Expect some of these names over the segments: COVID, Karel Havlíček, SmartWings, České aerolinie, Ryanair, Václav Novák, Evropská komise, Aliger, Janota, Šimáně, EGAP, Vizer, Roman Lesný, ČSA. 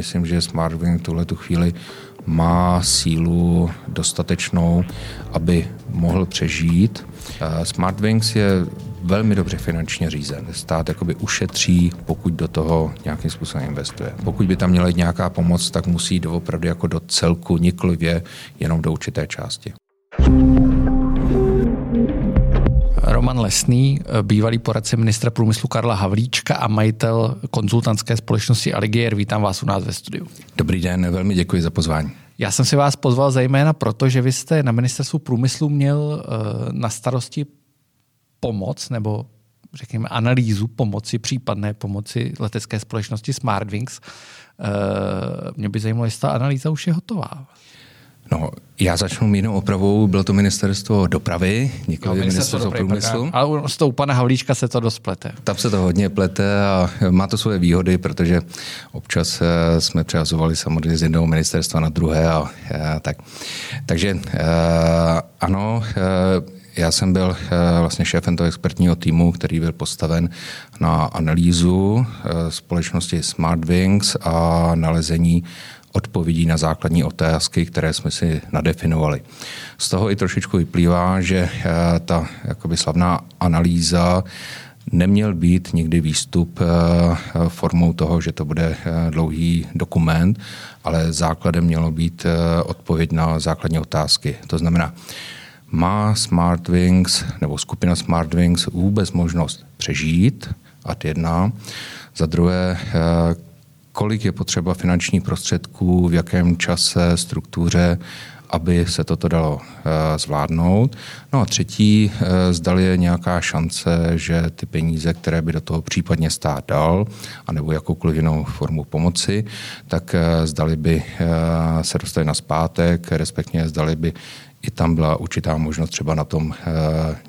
myslím, že SmartWings v tuhletu chvíli má sílu dostatečnou, aby mohl přežít. SmartWings je velmi dobře finančně řízen. Stát jakoby ušetří, pokud do toho nějakým způsobem investuje. Pokud by tam měla jít nějaká pomoc, tak musí doopravdy jako do celku, nikoli jenom do určité části. Roman Lesný, bývalý poradce ministra průmyslu Karla Havlíčka a majitel konzultantské společnosti Aliger. Vítám vás u nás ve studiu. Dobrý den, velmi děkuji za pozvání. Já jsem si vás pozval zejména proto, že vy jste na ministerstvu průmyslu měl na starosti pomoc, nebo řekněme analýzu pomoci, případné pomoci letecké společnosti SmartWings. Mě by zajímalo, jestli ta analýza už je hotová. No, já začnu mírnou opravou, bylo to ministerstvo dopravy, nikoli ministerstvo průmyslu. Ale s tou pana Havlíčka se to dosplete. Tam se to hodně plete a má to svoje výhody, protože občas jsme přehazovali samozřejmě z jednoho ministerstva na druhé. Tak. Takže ano, já jsem byl vlastně šéfem toho expertního týmu, který byl postaven na analýzu společnosti SmartWings a nalezení odpovědí na základní otázky, které jsme si nadefinovali. Z toho i trošičku vyplývá, že ta jakoby slavná analýza neměl být nikdy výstup formou toho, že to bude dlouhý dokument, ale základem mělo být odpověď na základní otázky. To znamená, má SmartWings nebo skupina SmartWings vůbec možnost přežít? Ad jedna. Za druhé, kolik je potřeba finančních prostředků, v jakém čase, struktuře, aby se toto dalo zvládnout. No a třetí, zdali je nějaká šance, že ty peníze, které by do toho případně stát dal, anebo jakoukoliv jinou formu pomoci, tak zdali by se dostali nazpátek, respektive zdali by i tam byla určitá možnost třeba na tom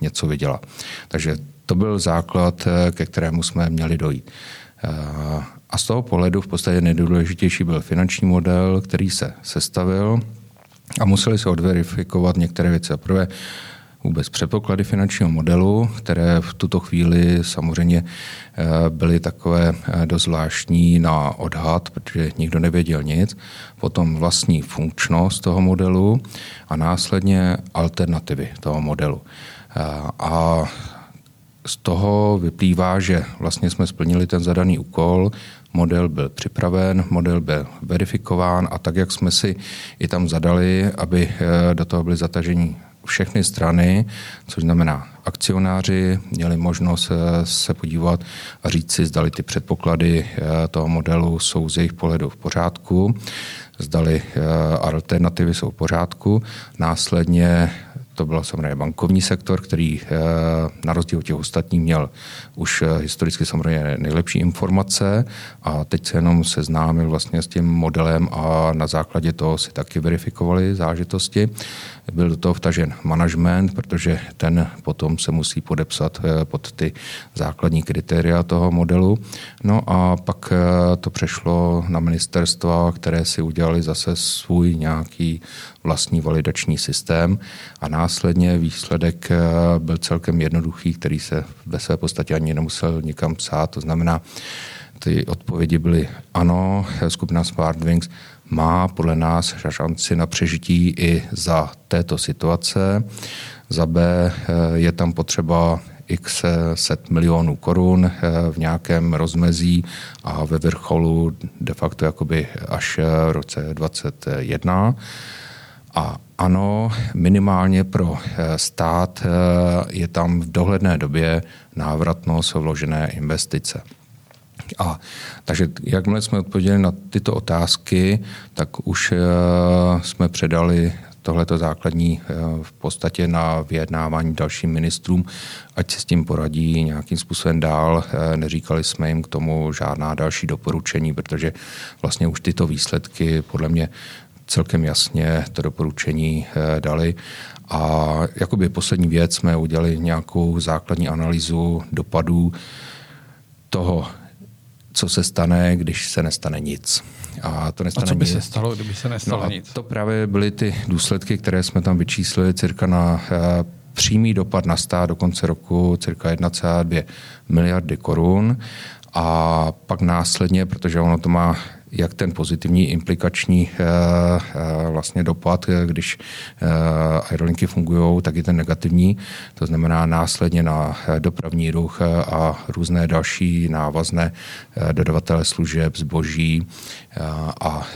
něco vydělat. Takže to byl základ, ke kterému jsme měli dojít. A z toho pohledu v podstatě nejdůležitější byl finanční model, který se sestavil a museli se odverifikovat některé věci. A prvé vůbec předpoklady finančního modelu, které v tuto chvíli samozřejmě byly takové dost zvláštní na odhad, protože nikdo nevěděl nic, potom vlastní funkčnost toho modelu a následně alternativy toho modelu. A z toho vyplývá, že vlastně jsme splnili ten zadaný úkol, model byl připraven, model byl verifikován a tak, jak jsme si i tam zadali, aby do toho byly zataženi všechny strany, což znamená akcionáři, měli možnost se podívat a říct si, zdali ty předpoklady toho modelu jsou z jejich pohledu v pořádku, zdali alternativy jsou v pořádku, následně to byl samozřejmě bankovní sektor, který na rozdíl od těch ostatních měl už historicky samozřejmě nejlepší informace a teď se jenom seznámil vlastně s tím modelem a na základě toho si taky verifikovali zážitosti. Byl do toho vtažen management, protože ten potom se musí podepsat pod ty základní kritéria toho modelu. No a pak to přešlo na ministerstva, které si udělali zase svůj nějaký vlastní validační systém a následně výsledek byl celkem jednoduchý, který se ve své podstatě ani nemusel nikam psát. To znamená, ty odpovědi byly ano, skupina SmartWings má podle nás šanci na přežití i za této situace. Za B je tam potřeba x set milionů korun v nějakém rozmezí a ve vrcholu de facto jakoby až v roce 2021. A ano, minimálně pro stát je tam v dohledné době návratnost vložené investice. A takže jakmile jsme odpověděli na tyto otázky, tak už jsme předali tohleto základní v podstatě na vyjednávání dalším ministrům, ať se s tím poradí nějakým způsobem dál. Neříkali jsme jim k tomu žádná další doporučení, protože vlastně už tyto výsledky podle mě celkem jasně to doporučení dali. A jakoby poslední věc jsme udělali nějakou základní analýzu dopadů toho, co se stane, když se nestane nic. A co by se stalo, kdyby se nestalo nic? To právě byly ty důsledky, které jsme tam vyčíslili cirka na přímý dopad na stát do konce roku cirka 1,2 miliardy korun. A pak následně, protože ono to má jak ten pozitivní implikační vlastně dopad, když aerolinky fungují, tak i ten negativní, to znamená následně na dopravní ruch a různé další návazné dodavatele služeb, zboží a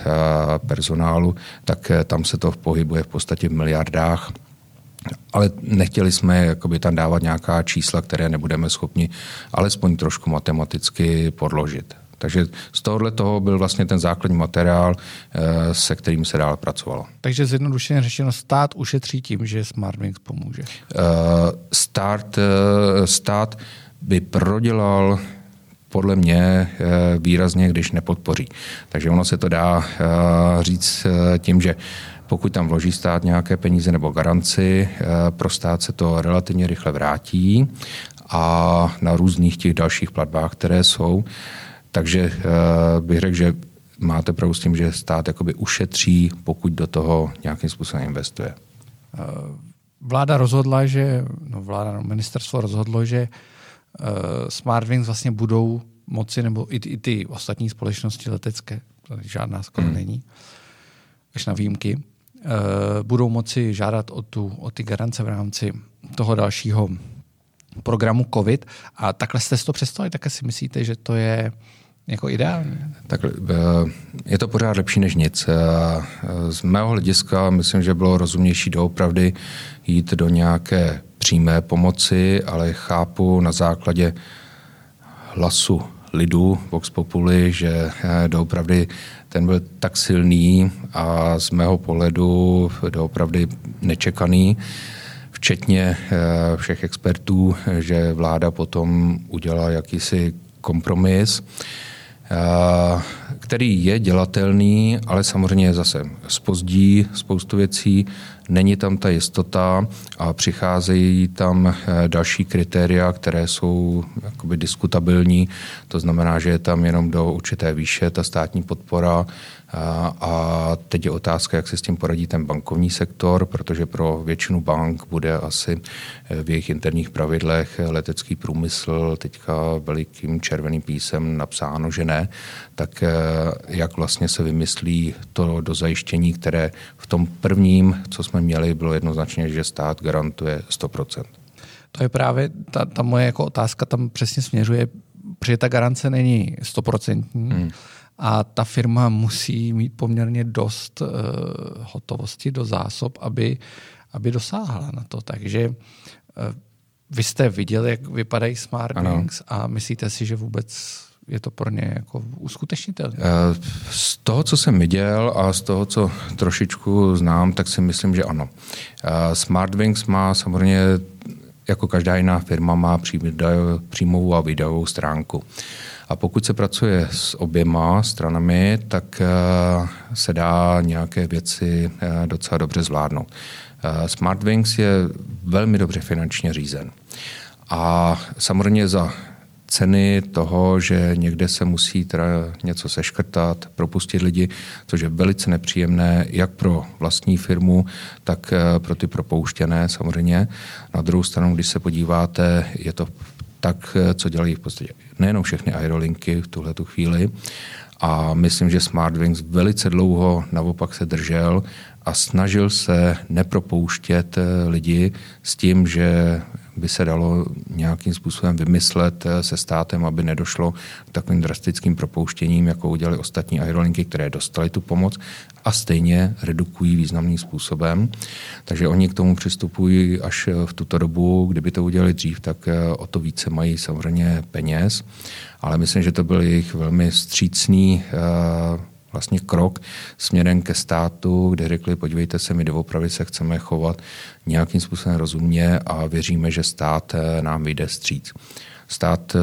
personálu, tak tam se to pohybuje v podstatě v miliardách. Ale nechtěli jsme jakoby tam dávat nějaká čísla, které nebudeme schopni alespoň trošku matematicky podložit. Takže z tohohle toho byl vlastně ten základní materiál, se kterým se dál pracovalo. Takže zjednodušeně řečeno, stát ušetří tím, že SmartWings pomůže. Stát by prodělal podle mě výrazně, když nepodpoří. Takže ono se to dá říct tím, že pokud tam vloží stát nějaké peníze nebo garanci, pro stát se to relativně rychle vrátí a na různých těch dalších platbách, které jsou. Takže bych řekl, že máte pravdu s tím, že stát jakoby ušetří, pokud do toho nějakým způsobem investuje. Vláda rozhodla, ministerstvo rozhodlo, že SmartWings vlastně budou moci, nebo i ty ostatní společnosti letecké, tady žádná skoro není, až na výjimky, budou moci žádat o ty garance v rámci toho dalšího programu COVID. A takhle jste si to představili, tak si myslíte, že to je jako ideální? Tak je to pořád lepší než nic. Z mého hlediska myslím, že bylo rozumnější doopravdy jít do nějaké přímé pomoci, ale chápu na základě hlasu lidu, vox populi, že doopravdy ten byl tak silný a z mého pohledu doopravdy nečekaný, včetně všech expertů, že vláda potom udělala jakýsi kompromis, který je dělatelný, ale samozřejmě zase zpozdí spoustu věcí, není tam ta jistota a přicházejí tam další kritéria, které jsou jakoby diskutabilní, to znamená, že je tam jenom do určité výše ta státní podpora a teď je otázka, jak se s tím poradí ten bankovní sektor, protože pro většinu bank bude asi v jejich interních pravidlech letecký průmysl teďka velikým červeným písmem napsáno, že ne, tak jak vlastně se vymyslí to dozajištění, které v tom prvním, co jsme měli, bylo jednoznačně, že stát garantuje 100%. To je právě ta moje jako otázka, tam přesně směřuje, protože ta garance není 100%. A ta firma musí mít poměrně dost hotovosti do zásob, aby dosáhla na to. Takže vy jste viděli, jak vypadají SmartWings a myslíte si, že vůbec je to pro ně jako uskutečnitelné? Z toho, co jsem viděl a z toho, co trošičku znám, tak si myslím, že ano. SmartWings má samozřejmě, jako každá jiná firma, má příjmovou a výdajovou stránku. A pokud se pracuje s oběma stranami, tak se dá nějaké věci docela dobře zvládnout. SmartWings je velmi dobře finančně řízen. A samozřejmě za ceny toho, že někde se musí něco seškrtat, propustit lidi, což je velice nepříjemné jak pro vlastní firmu, tak pro ty propouštěné samozřejmě. Na druhou stranu, když se podíváte, je to tak, co dělají v podstatě nejenom všechny aerolinky v tuhle chvíli. A myslím, že SmartWings velice dlouho naopak se držel a snažil se nepropouštět lidi s tím, že by se dalo nějakým způsobem vymyslet se státem, aby nedošlo k takovým drastickým propouštěním, jako udělali ostatní aerolinky, které dostaly tu pomoc a stejně redukují významným způsobem. Takže oni k tomu přistupují až v tuto dobu. Kdyby to udělali dřív, tak o to více mají samozřejmě peněz. Ale myslím, že to byl jejich velmi vstřícný vlastně krok směrem ke státu, kde řekli, podívejte se, my doopravdy se chceme chovat nějakým způsobem rozumně a věříme, že stát nám vyjde vstříc. Stát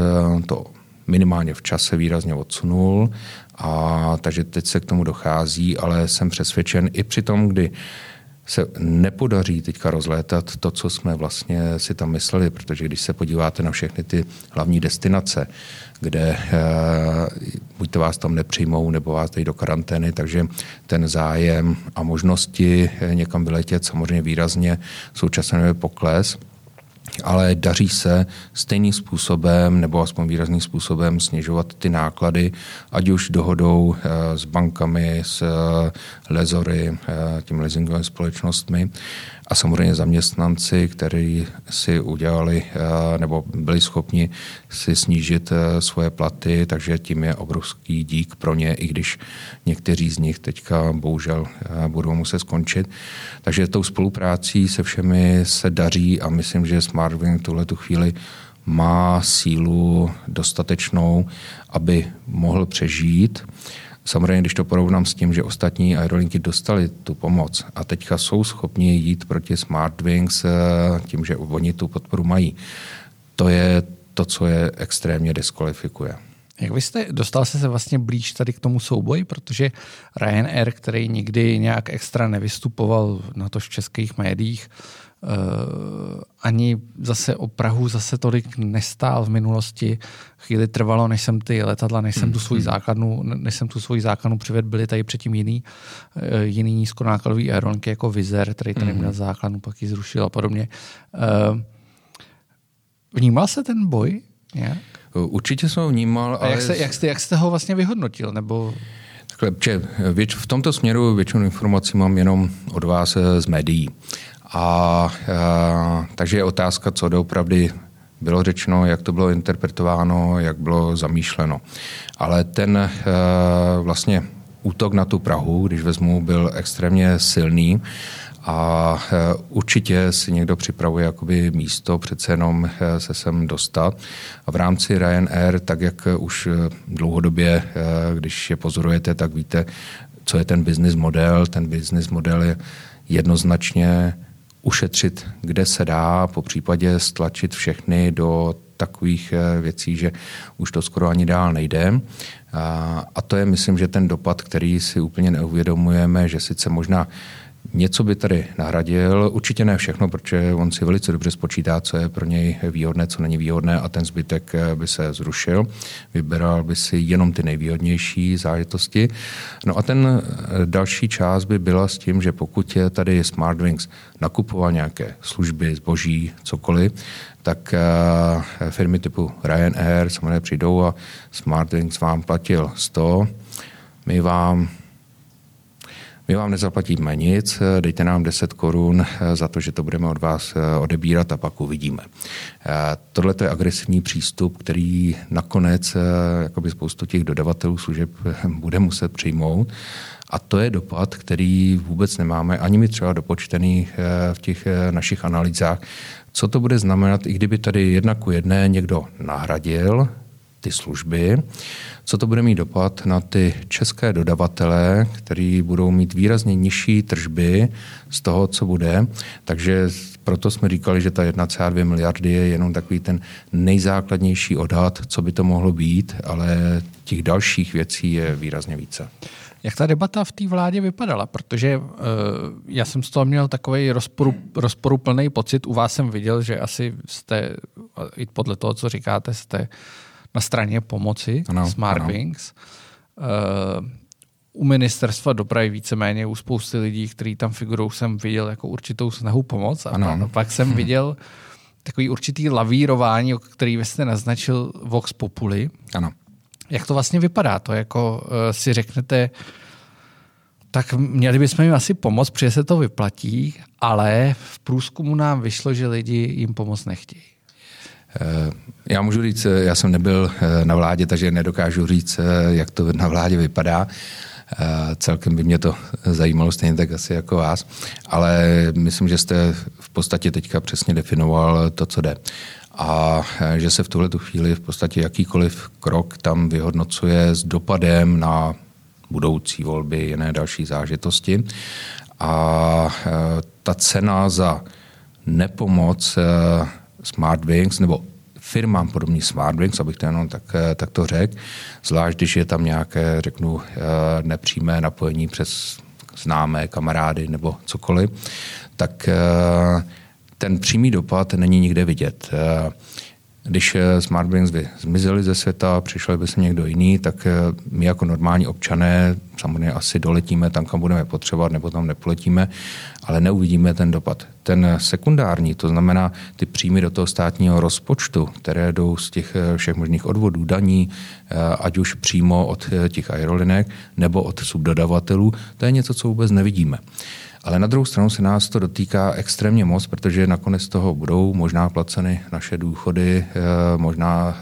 to minimálně v čase výrazně odsunul, a takže teď se k tomu dochází, ale jsem přesvědčen i při tom, kdy se nepodaří teďka rozlétat to, co jsme vlastně si tam mysleli, protože když se podíváte na všechny ty hlavní destinace, kde buď to vás tam nepřijmou, nebo vás dají do karantény, takže ten zájem a možnosti někam vyletět samozřejmě výrazně v současné době pokles. ale daří se stejným způsobem nebo aspoň výrazným způsobem snižovat ty náklady, ať už dohodou s bankami, s leasory, tím leasingovými společnostmi a samozřejmě zaměstnanci, kteří si udělali nebo byli schopni si snížit svoje platy, takže tím je obrovský dík pro ně, i když někteří z nich teďka bohužel budou muset skončit. Takže tou spoluprácí se všemi se daří a myslím, že SmartWing v tuhletu chvíli má sílu dostatečnou, aby mohl přežít. Samozřejmě, když to porovnám s tím, že ostatní aerolinky dostaly tu pomoc a teďka jsou schopni jít proti SmartWings tím, že oni tu podporu mají, to je to, co je extrémně diskvalifikuje. Jak byste, dostal jste se vlastně blíž tady k tomu souboji, protože Ryanair, který nikdy nějak extra nevystupoval na to v českých médiích, ani zase o Prahu zase tolik nestál v minulosti. Chvíli trvalo, než jsem ty letadla, než jsem tu svoji základnu přivedl, byly tady předtím jiný nízkonákladový aerolinky jako Vizer, který tady měl základnu, pak ji zrušil a podobně. Vnímal se ten boj? Nějak? Určitě jsem ho vnímal. A jak jste ho vlastně vyhodnotil? Nebo... V tomto směru většinu informací mám jenom od vás z médií. A takže je otázka, co doopravdy bylo řečeno, jak to bylo interpretováno, jak bylo zamýšleno. Ale ten vlastně útok na tu Prahu, když vezmu, byl extrémně silný a určitě si někdo připravuje jakoby místo, přece jenom se sem dostat. A v rámci Ryanair, tak jak už dlouhodobě, když je pozorujete, tak víte, co je ten business model. Ten business model je jednoznačně ušetřit, kde se dá, popřípadě stlačit všechny do takových věcí, že už to skoro ani dál nejde. A to je, myslím, že ten dopad, který si úplně neuvědomujeme, že sice možná něco by tady nahradil, určitě ne všechno, protože on si velice dobře spočítá, co je pro něj výhodné, co není výhodné a ten zbytek by se zrušil. Vyberal by si jenom ty nejvýhodnější zážitosti. No a ten další část by byla s tím, že pokud je tady SmartWings nakupoval nějaké služby, zboží, cokoliv, tak firmy typu Ryanair samozřejmě přijdou a SmartWings vám platil 100, my vám nezaplatíme nic, dejte nám 10 korun za to, že to budeme od vás odebírat a pak uvidíme. Tohle je agresivní přístup, který nakonec jakoby spoustu těch dodavatelů služeb bude muset přijmout. A to je dopad, který vůbec nemáme ani my třeba dopočtený v těch našich analýzách. Co to bude znamenat, i kdyby tady 1:1 někdo nahradil ty služby, co to bude mít dopad na ty české dodavatele, který budou mít výrazně nižší tržby z toho, co bude. Takže proto jsme říkali, že ta 1,2 miliardy je jenom takový ten nejzákladnější odhad, co by to mohlo být, ale těch dalších věcí je výrazně více. Jak ta debata v té vládě vypadala? Protože já jsem z toho měl takový rozporuplný pocit. U vás jsem viděl, že asi jste, i podle toho, co říkáte, jste na straně pomoci, ano, SmartWings. Ano. U ministerstva dopravy víceméně, u spousty lidí, kteří tam figurou, jsem viděl jako určitou snahu pomoct. A pak jsem viděl takový určitý lavírování, který jste naznačil Vox Populi. Ano. Jak to vlastně vypadá? To jako si řeknete, tak měli bychom jim asi pomoct, protože se to vyplatí, ale v průzkumu nám vyšlo, že lidi jim pomoc nechtějí. Já můžu říct, já jsem nebyl na vládě, takže nedokážu říct, jak to na vládě vypadá. Celkem by mě to zajímalo, stejně tak asi jako vás. Ale myslím, že jste v podstatě teďka přesně definoval to, co jde. A že se v tuhletu chvíli v podstatě jakýkoliv krok tam vyhodnocuje s dopadem na budoucí volby, jiné další zážitosti. A ta cena za nepomoc SmartWings, nebo firmám podobný SmartWings, abych to jenom tak to řekl, zvlášť když je tam nějaké, řeknu, nepřímé napojení přes známé, kamarády nebo cokoliv, tak ten přímý dopad není nikde vidět. Když SmartWings by zmizeli ze světa, přišel by se někdo jiný, tak my jako normální občané samozřejmě asi doletíme tam, kam budeme potřebovat, nebo tam nepoletíme, ale neuvidíme ten dopad. Ten sekundární, to znamená ty příjmy do toho státního rozpočtu, které jdou z těch všech možných odvodů, daní, ať už přímo od těch aerolinek nebo od subdodavatelů, to je něco, co vůbec nevidíme. Ale na druhou stranu se nás to dotýká extrémně moc, protože nakonec toho budou možná placeny naše důchody, možná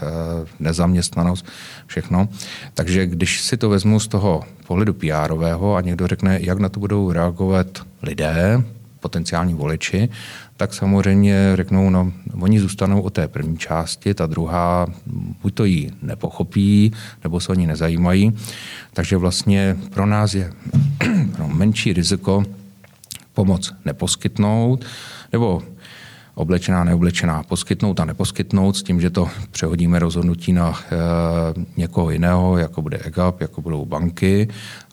nezaměstnanost, všechno. Takže když si to vezmu z toho pohledu PR-ového a někdo řekne, jak na to budou reagovat lidé, potenciální voliči, tak samozřejmě řeknou, no, oni zůstanou o té první části, ta druhá, buď to ji nepochopí, nebo se o ní nezajímají. Takže vlastně pro nás je menší riziko pomoc neposkytnout, nebo oblečená, neoblečená, poskytnout a neposkytnout s tím, že to přehodíme rozhodnutí na někoho jiného, jako bude EGAP, jako budou banky.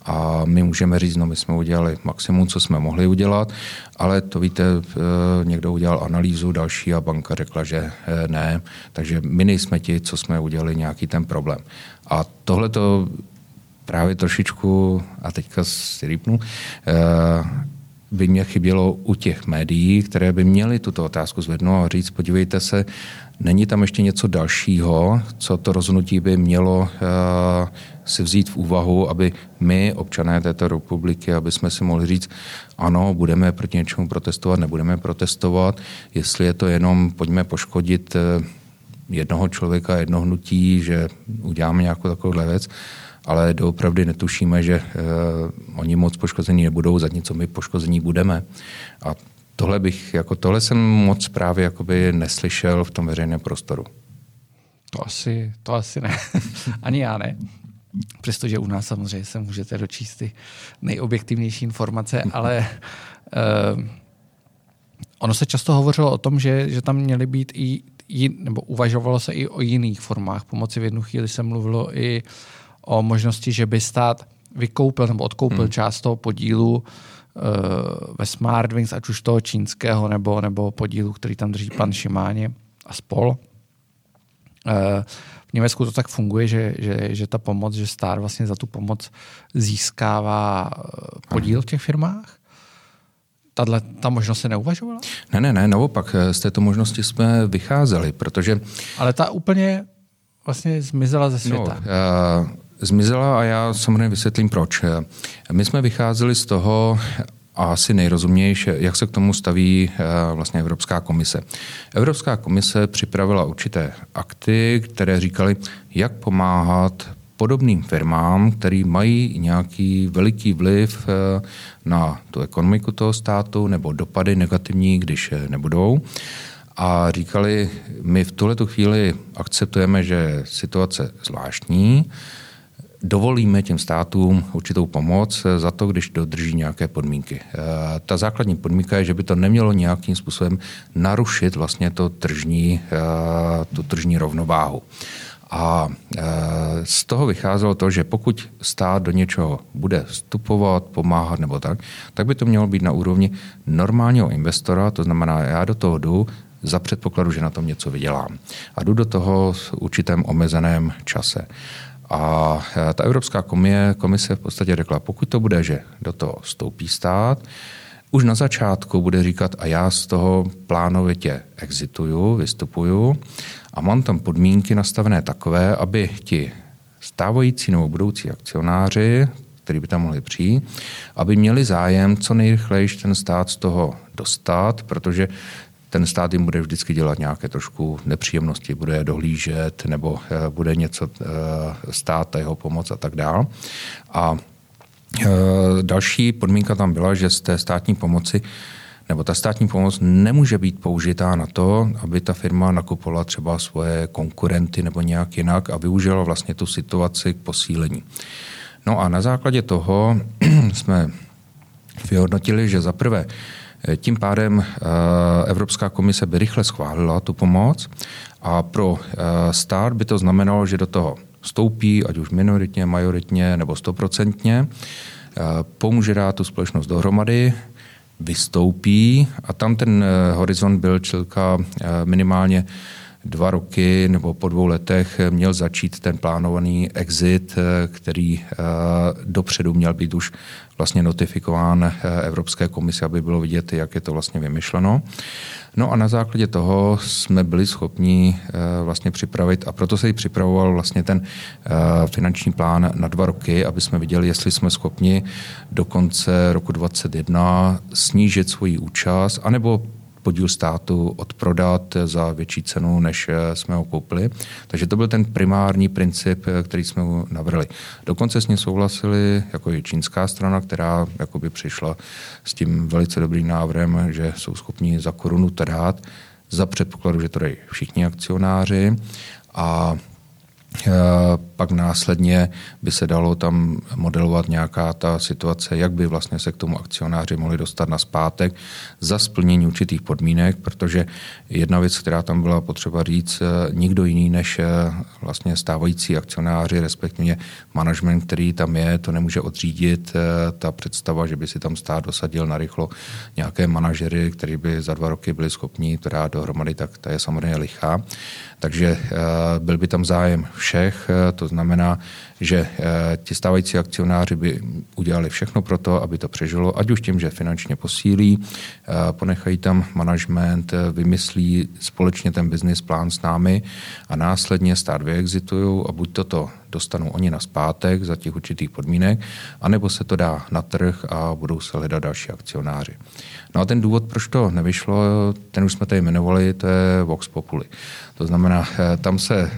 A my můžeme říct, no my jsme udělali maximum, co jsme mohli udělat, ale to víte, někdo udělal analýzu další a banka řekla, že ne. Takže my nejsme ti, co jsme udělali nějaký ten problém. A tohle to právě trošičku, a teďka si rýpnu, by mě chybělo u těch médií, které by měly tuto otázku zvednout a říct, podívejte se, není tam ještě něco dalšího, co to rozhodnutí by mělo si vzít v úvahu, aby my, občané této republiky, aby jsme si mohli říct, ano, budeme proti něčemu protestovat, nebudeme protestovat, jestli je to jenom, pojďme poškodit jednoho člověka, jedno hnutí, že uděláme nějakou takovouhle věc, ale doopravdy netušíme, že oni moc poškození nebudou, za něco my poškození budeme. A tohle jsem moc právě jakoby neslyšel v tom veřejném prostoru. To asi ne. Ani já ne. Přestože u nás samozřejmě se můžete dočíst ty nejobjektivnější informace, ale ono se často hovořilo o tom, že tam měly být nebo uvažovalo se i o jiných formách pomoci. V jednu chvíli se mluvilo i o možnosti, že by stát vykoupil nebo odkoupil část toho podílu ve SmartWings, ať už toho čínského nebo podílu, který tam drží pan Šimáně a spol. V Německu to tak funguje, že ta pomoc, že stát vlastně za tu pomoc získává podíl v těch firmách. Ta možnost se neuvažovala? Ne, naopak, z této možnosti jsme vycházeli, protože... Ale ta úplně... Vlastně zmizela ze světa. No, zmizela a já samozřejmě vysvětlím, proč. My jsme vycházeli z toho, a asi nejrozumější, jak se k tomu staví vlastně Evropská komise. Evropská komise připravila určité akty, které říkaly, jak pomáhat podobným firmám, který mají nějaký veliký vliv na tu ekonomiku toho státu nebo dopady negativní, když nebudou. A říkali, my v tuhletu chvíli akceptujeme, že je situace zvláštní, dovolíme těm státům určitou pomoc za to, když dodrží nějaké podmínky. Ta základní podmínka je, že by to nemělo nějakým způsobem narušit vlastně tu tržní rovnováhu. A z toho vycházelo to, že pokud stát do něčeho bude vstupovat, pomáhat nebo tak by to mělo být na úrovni normálního investora, to znamená, já do toho jdu, za předpokladu, že na tom něco vydělám. A jdu do toho s určitém omezeném čase. A ta Evropská komise v podstatě řekla, pokud to bude, že do toho vstoupí stát, už na začátku bude říkat, a já z toho plánovitě exituju, vystupuju a mám tam podmínky nastavené takové, aby ti stávající nebo budoucí akcionáři, který by tam mohli přijít, aby měli zájem co nejrychleji ten stát z toho dostat, protože ten stát jim bude vždycky dělat nějaké trošku nepříjemnosti, bude je dohlížet nebo bude něco stát a jeho pomoc a tak dál. A další podmínka tam byla, že z té státní pomoci, nebo ta státní pomoc nemůže být použitá na to, aby ta firma nakupovala třeba svoje konkurenty nebo nějak jinak a využila vlastně tu situaci k posílení. No a na základě toho jsme vyhodnotili, že za prvé, tím pádem Evropská komise by rychle schválila tu pomoc a pro stát by to znamenalo, že do toho vstoupí, ať už minoritně, majoritně nebo 100%, pomůže dát tu společnost dohromady, vystoupí a tam ten horizont byl minimálně dva roky nebo po 2 letech měl začít ten plánovaný exit, který dopředu měl být už vlastně notifikován Evropské komisi, aby bylo vidět, jak je to vlastně vymyšleno. No a na základě toho jsme byli schopni vlastně připravit, a proto se i připravoval vlastně ten finanční plán na 2 roky, aby jsme viděli, jestli jsme schopni do konce roku 2021 snížit svoji účast, anebo podíl státu odprodat za větší cenu, než jsme ho koupili. Takže to byl ten primární princip, který jsme navrhli. Dokonce s ním souhlasili, jako i čínská strana, která jakoby přišla s tím velice dobrým návrhem, že jsou schopni za korunu to dát, za předpokladu, že to dají všichni akcionáři. A pak následně by se dalo tam modelovat nějaká ta situace, jak by vlastně se k tomu akcionáři mohli dostat nazpátek za splnění určitých podmínek, protože jedna věc, která tam byla potřeba říct, nikdo jiný než vlastně stávající akcionáři, respektive management, který tam je, to nemůže odřídit ta představa, že by si tam stát dosadil narychlo nějaké manažery, kteří by za 2 roky byli schopni to dát dohromady, tak ta je samozřejmě lichá. Takže byl by tam zájem všech, to znamená, že ti stávající akcionáři by udělali všechno pro to, aby to přežilo, ať už tím, že finančně posílí, ponechají tam management, vymyslí společně ten business plán s námi a následně stát vyexitují a buď toto dostanou oni nazpátek za těch určitých podmínek, anebo se to dá na trh a budou se hledat další akcionáři. No a ten důvod, proč to nevyšlo, ten už jsme tady jmenovali, to je Vox Populi. To znamená, tam se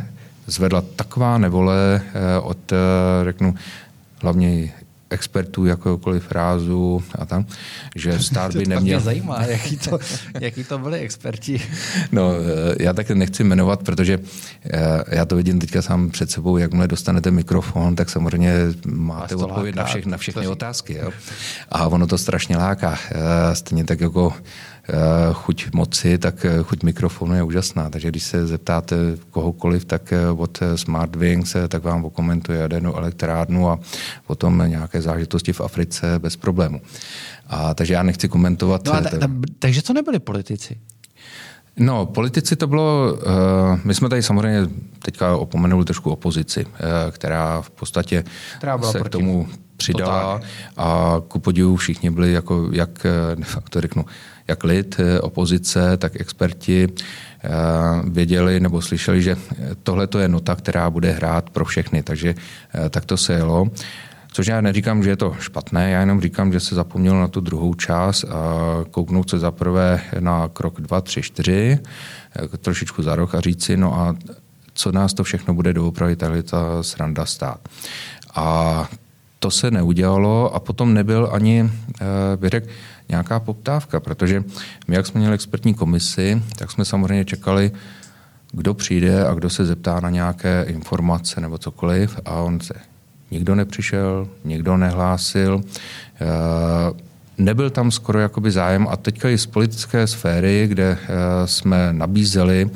zvedla taková nevole od, řeknu, hlavně expertů jakoukoliv frázu a tam, že stát by neměl... To mě zajímá, jaký to byli experti. No, já také nechci jmenovat, protože já to vidím teďka sám před sebou, jakmile dostanete mikrofon, tak samozřejmě máte odpověď na všechny otázky. Jo? A ono to strašně láká. Stejně tak jako chuť moci, tak chuť mikrofonu je úžasná. Takže když se zeptáte kohokoliv, tak od SmartWings, tak vám okomentuje jadernou elektrárnu a potom nějaké zážitosti v Africe bez problému. A takže já nechci komentovat... No takže co nebyli politici? No, politici to bylo... my jsme tady samozřejmě teďka opomenuli trošku opozici, která v podstatě se k tomu přidala a ku podivu všichni byli jako, jak lid, opozice, tak experti věděli nebo slyšeli, že tohle to je nota, která bude hrát pro všechny, takže tak to se jelo. Což já neříkám, že je to špatné, já jenom říkám, že se zapomnělo na tu druhou část a kouknout se zaprvé na krok 2, 3, 4, trošičku za rok a říci, no a co nás to všechno bude doopravit, tahle ta sranda stát. A to se neudělalo a potom nebyl ani, bych řekl, nějaká poptávka, protože my, jak jsme měli expertní komisi, tak jsme samozřejmě čekali, kdo přijde a kdo se zeptá na nějaké informace nebo cokoliv a nikdo nepřišel, nikdo nehlásil, nebyl tam skoro jakoby zájem a teďka i z politické sféry, kde jsme nabízeli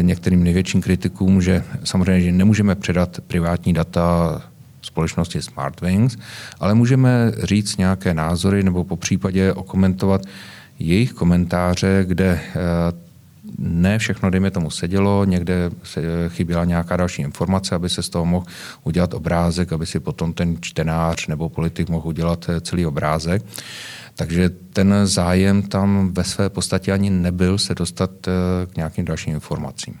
některým největším kritikům, že samozřejmě že nemůžeme předat privátní data společnosti SmartWings, ale můžeme říct nějaké názory nebo popřípadě okomentovat jejich komentáře, kde ne všechno, dejme tomu, sedělo, někde chyběla nějaká další informace, aby se z toho mohl udělat obrázek, aby si potom ten čtenář nebo politik mohl udělat celý obrázek. Takže ten zájem tam ve své podstatě ani nebyl se dostat k nějakým dalším informacím.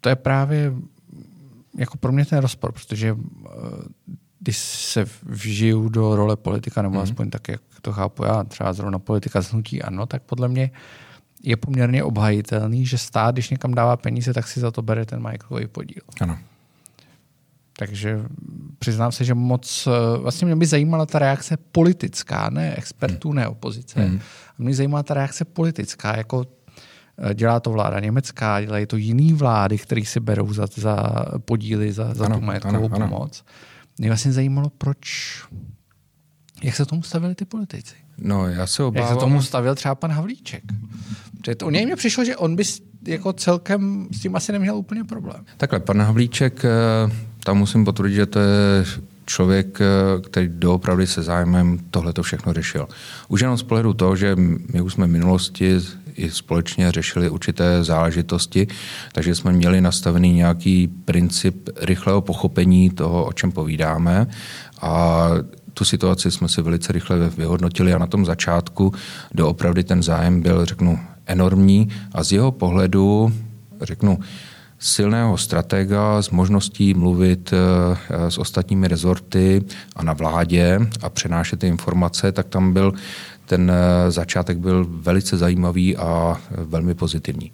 To je právě jako pro mě ten rozpor, protože když se vžiju do role politika, nebo aspoň tak, jak to chápu já, třeba zrovna politika z hnutí ANO, tak podle mě je poměrně obhajitelný, že stát, když někam dává peníze, tak si za to bere ten majetkový podíl. Ano. Takže přiznám se, že moc... Vlastně mě by zajímala ta reakce politická, ne expertů, ne opozice. Mě zajímala ta reakce politická, jako dělá to vláda německá, dělají to jiný vlády, které si berou za podíly, za tu majetkovou pomoc. Mě vlastně zajímalo, proč... Jak se tomu stavili ty politici? No, já se obávám... Jak se tomu stavil třeba pan Havlíček? U něj mě přišlo, že on by jako celkem s tím asi neměl úplně problém. Takhle, pan Havlíček, tam musím potvrdit, že to je člověk, který doopravdy se zájmem tohle to všechno řešil. Už jenom z pohledu toho, že my už jsme v minulosti i společně řešili určité záležitosti, takže jsme měli nastavený nějaký princip rychlého pochopení toho, o čem povídáme, a tu situaci jsme si velice rychle vyhodnotili a na tom začátku doopravdy ten zájem byl, řeknu, enormní a z jeho pohledu, řeknu, silného stratega s možností mluvit s ostatními rezorty a na vládě a přenášet ty informace, tak tam byl ten začátek byl velice zajímavý a velmi pozitivní.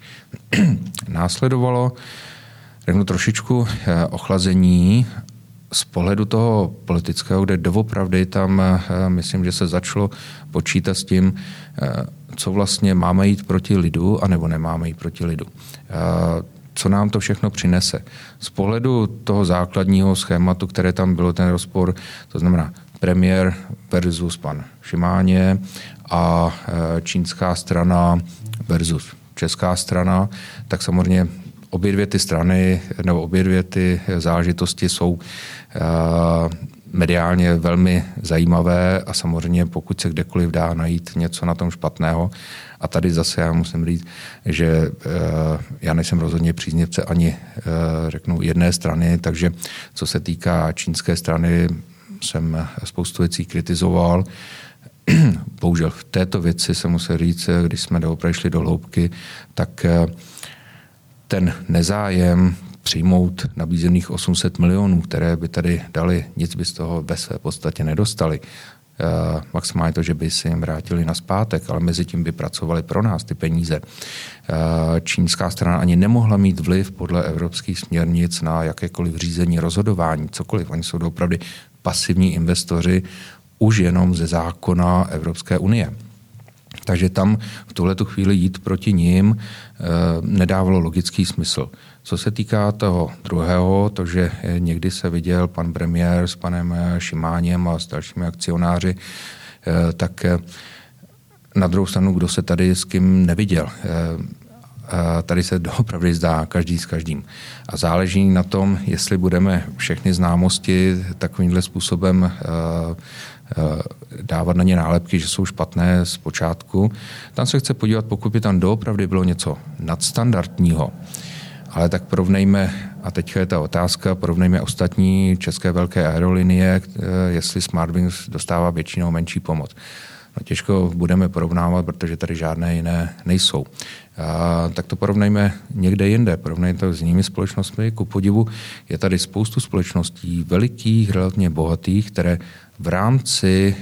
Následovalo, řeknu, trošičku ochlazení z pohledu toho politického, kde doopravdy tam, myslím, že se začalo počítat s tím, co vlastně máme jít proti lidu, anebo nemáme jít proti lidu. Co nám to všechno přinese. Z pohledu toho základního schématu, které tam bylo, ten rozpor, to znamená premiér versus pan Šimáně a čínská strana versus česká strana, tak samozřejmě obě dvě ty strany, nebo obě dvě ty záležitosti jsou mediálně velmi zajímavé a samozřejmě pokud se kdekoliv dá najít něco na tom špatného, a tady zase já musím říct, že já nejsem rozhodně příznivce ani, řeknu, jedné strany, takže co se týká čínské strany, jsem spoustu věcí kritizoval. Bohužel v této věci se musel říct, když jsme doopravdy šli do hloubky, tak ten nezájem přijmout nabízených 800 milionů, které by tady dali, nic by z toho ve své podstatě nedostali. Maximálně to, že by si jim vrátili nazpátek, ale mezi tím by pracovali pro nás ty peníze. Čínská strana ani nemohla mít vliv podle evropských směrnic na jakékoliv řízení, rozhodování, cokoliv. Oni jsou opravdu pasivní investoři už jenom ze zákona Evropské unie. Takže tam v tuhletu chvíli jít proti nim nedávalo logický smysl. Co se týká toho druhého, to, že někdy se viděl pan premiér s panem Šimáněm a s dalšími akcionáři, tak na druhou stranu, kdo se tady s kým neviděl. Tady se doopravdy zdá každý s každým. A záleží na tom, jestli budeme všechny známosti takovýmhle způsobem dávat na ně nálepky, že jsou špatné z počátku. Tam se chce podívat, pokud by tam doopravdy bylo něco nadstandardního. Ale tak porovnejme, a teď je ta otázka, porovnejme ostatní české velké aerolinie, jestli SmartWings dostává větší nebo menší pomoc. No těžko budeme porovnávat, protože tady žádné jiné nejsou. Tak to porovnejme někde jinde, porovnejme to s jinými společnostmi. Ku podivu je tady spoustu společností velikých, relativně bohatých, které v rámci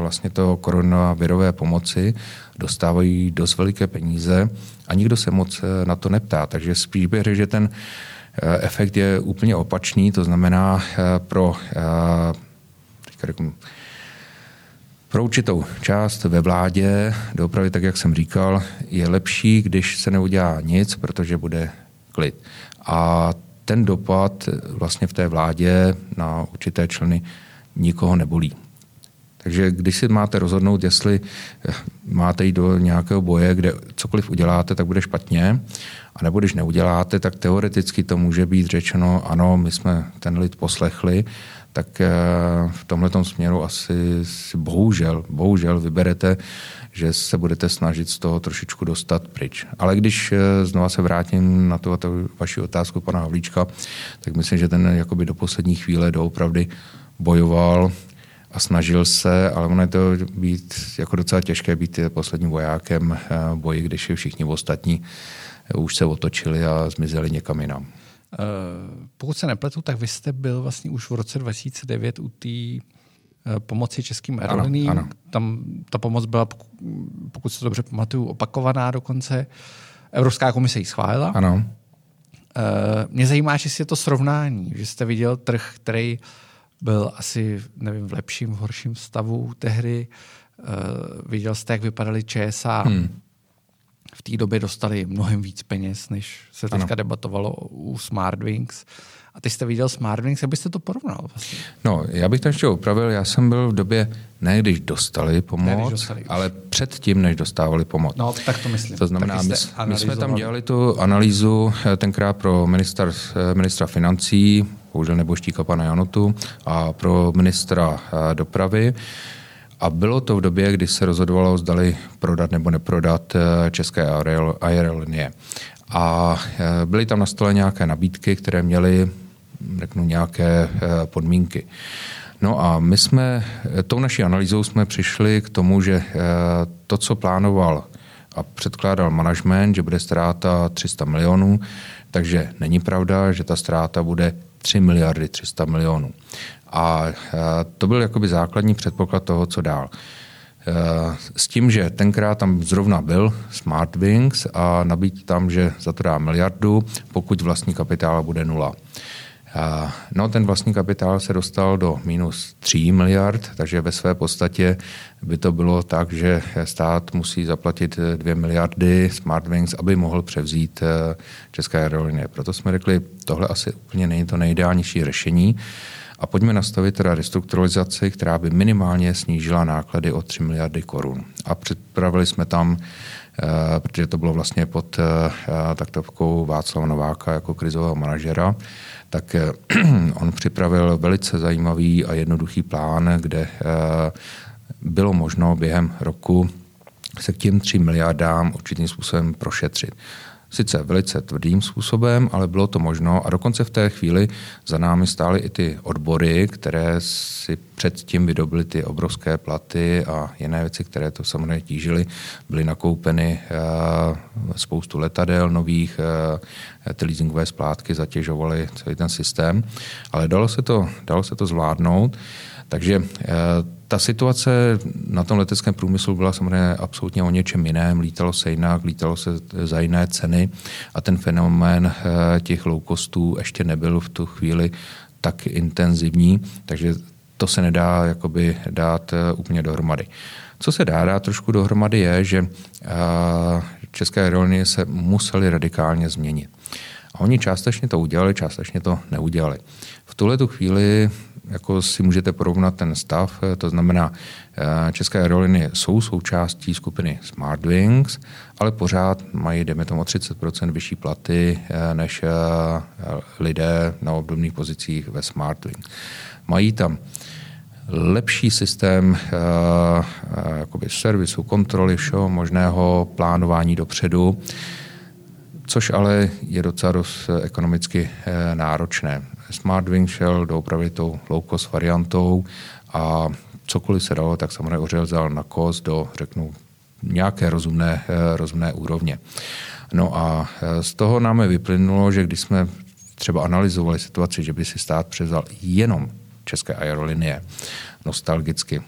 vlastně toho koronavirové pomoci dostávají dost veliké peníze a nikdo se moc na to neptá. Takže spíš bych řekl, že ten efekt je úplně opačný, to znamená pro určitou část ve vládě, doopravdy tak, jak jsem říkal, je lepší, když se neudělá nic, protože bude klid. A ten dopad vlastně v té vládě na určité členy nikoho nebolí. Takže když si máte rozhodnout, jestli máte jít do nějakého boje, kde cokoliv uděláte, tak bude špatně, a nebo když neuděláte, tak teoreticky to může být řečeno, ano, my jsme ten lid poslechli, tak v tomhletom směru asi si bohužel vyberete, že se budete snažit z toho trošičku dostat pryč. Ale když znova se vrátím na tu vaši otázku pana Havlíčka, tak myslím, že ten jakoby do poslední chvíle doopravdy bojoval a snažil se, ale ono je to být jako docela těžké být posledním vojákem v boji, když všichni ostatní už se otočili a zmizeli někam jinam. Pokud se nepletu, tak vy jste byl vlastně už v roce 2009 u té pomoci českým aeroliniím. Tam ta pomoc byla, pokud se dobře pamatuju, opakovaná dokonce. Evropská komise ji schválila. Ano. Mě zajímá, jestli je to srovnání, že jste viděl trh, který byl asi, nevím, v lepším, v horším stavu tehdy. Viděl jste, jak vypadaly ČSA. v té době dostali mnohem víc peněz, než se teďka debatovalo u SmartWings. A ty jste viděl SmartWings, jak byste to porovnal vlastně? No, já bych to ještě upravil. Já jsem byl v době, ne když dostali pomoc, ale předtím, než dostávali pomoc. No, tak to myslím. To znamená, my jsme tam dělali tu analýzu tenkrát pro ministra financí, bohužel Neboštíka pana Janotu, a pro ministra dopravy. A bylo to v době, kdy se rozhodovalo, zdali prodat nebo neprodat České aerolinie. A byly tam na stole nějaké nabídky, které měly, řeknu, nějaké podmínky. No a my jsme, tou naší analýzou jsme přišli k tomu, že to, co plánoval a předkládal management, že bude ztráta 300 milionů, takže není pravda, že ta ztráta bude 3 miliardy 300 milionů. A to byl jakoby základní předpoklad toho, co dál. S tím, že tenkrát tam zrovna byl SmartWings a nabídl tam, že za to dá miliardu, pokud vlastní kapitál bude nula. No, ten vlastní kapitál se dostal do minus 3 miliard, takže ve své podstatě by to bylo tak, že stát musí zaplatit 2 miliardy SmartWings, aby mohl převzít České aerolinie. Proto jsme řekli, tohle asi úplně není to nejideálnější řešení. A pojďme nastavit teda restrukturalizaci, která by minimálně snížila náklady o 3 miliardy korun. A připravili jsme tam, protože to bylo vlastně pod taktovkou Václava Nováka jako krizového manažera, tak on připravil velice zajímavý a jednoduchý plán, kde bylo možno během roku se k těm 3 miliardám určitým způsobem prošetřit. Sice velice tvrdým způsobem, ale bylo to možno a dokonce v té chvíli za námi stály i ty odbory, které si předtím vydobily ty obrovské platy a jiné věci, které to samozřejmě tížily. Byly nakoupeny spoustu letadel nových, ty leasingové splátky zatěžovaly celý ten systém, ale dalo se to zvládnout. Takže ta situace na tom leteckém průmyslu byla samozřejmě absolutně o něčem jiném. Lítalo se jinak, lítalo se za jiné ceny a ten fenomén těch low-costů ještě nebyl v tu chvíli tak intenzivní, takže to se nedá jakoby dát úplně dohromady. Co se dá dát trošku dohromady je, že České aerolinie se musely radikálně změnit. A oni částečně to udělali, částečně to neudělali. V tuhletu chvíli jako si můžete porovnat ten stav, to znamená, České aerolinie jsou součástí skupiny SmartWings, ale pořád mají, jdeme tomu, 30% vyšší platy než lidé na obdobných pozicích ve SmartWings. Mají tam lepší systém jakoby servisu, kontroly, všeho možného, plánování dopředu, což ale je docela dost ekonomicky náročné. SmartWings šel doopravdy tou low-cost variantou a cokoliv se dalo, tak samozřejmě ořezal na kost do, řeknu, nějaké rozumné úrovně. No a z toho nám vyplynulo, že když jsme třeba analyzovali situaci, že by si stát převzal jenom České aerolinie nostalgicky,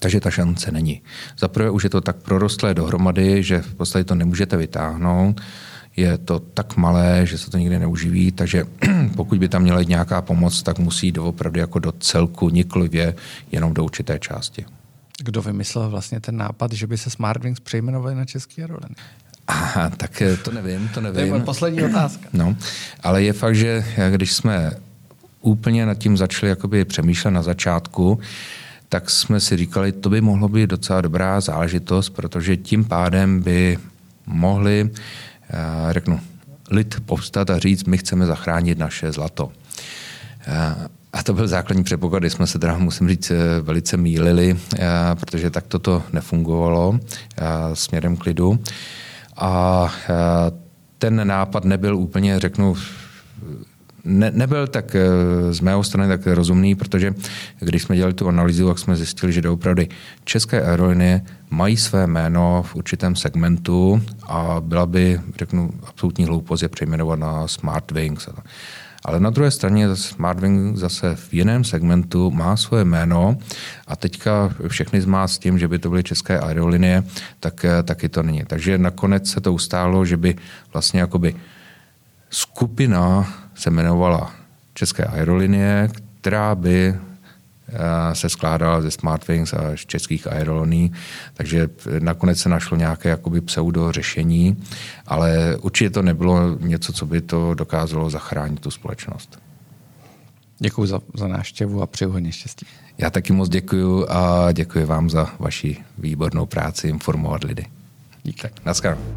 takže ta šance není. Zaprvé už je to tak prorostlé dohromady, že v podstatě to nemůžete vytáhnout. Je to tak malé, že se to nikdy neuživí, takže pokud by tam měla jít nějaká pomoc, tak musí doopravdy jako do celku, nikoli jenom do určité části. Kdo vymyslel vlastně ten nápad, že by se SmartWings přejmenovali na České aerolinie? Aha, tak to nevím. To je moje poslední otázka. No, ale je fakt, že když jsme úplně nad tím začali jakoby přemýšlet na začátku, tak jsme si říkali, to by mohlo být docela dobrá záležitost, protože tím pádem by mohli, řeknu, lid povstat a říct, my chceme zachránit naše zlato. A to byl základní předpoklad, kdy jsme se teda, musím říct, velice mýlili, protože tak toto nefungovalo směrem k lidu. A ten nápad nebyl úplně, řeknu, nebyl tak z mého strany tak rozumný, protože když jsme dělali tu analýzu, tak jsme zjistili, že doopravdy České aerolinie mají své jméno v určitém segmentu a byla by, řeknu, absolutní hloupost je přejmenovat na SmartWings. Ale na druhé straně SmartWings zase v jiném segmentu má svoje jméno a teďka všechny zmá s tím, že by to byly České aerolinie, tak taky to není. Takže nakonec se to ustálo, že by vlastně jakoby skupina se jmenovala České aerolinie, která by se skládala ze SmartWings a z Českých aerolinií, takže nakonec se našlo nějaké jakoby pseudo řešení, ale určitě to nebylo něco, co by to dokázalo zachránit tu společnost. Děkuji za návštěvu a přeju hodně štěstí. Já taky moc děkuji a děkuji vám za vaši výbornou práci informovat lidi. Díky. Naschledanou.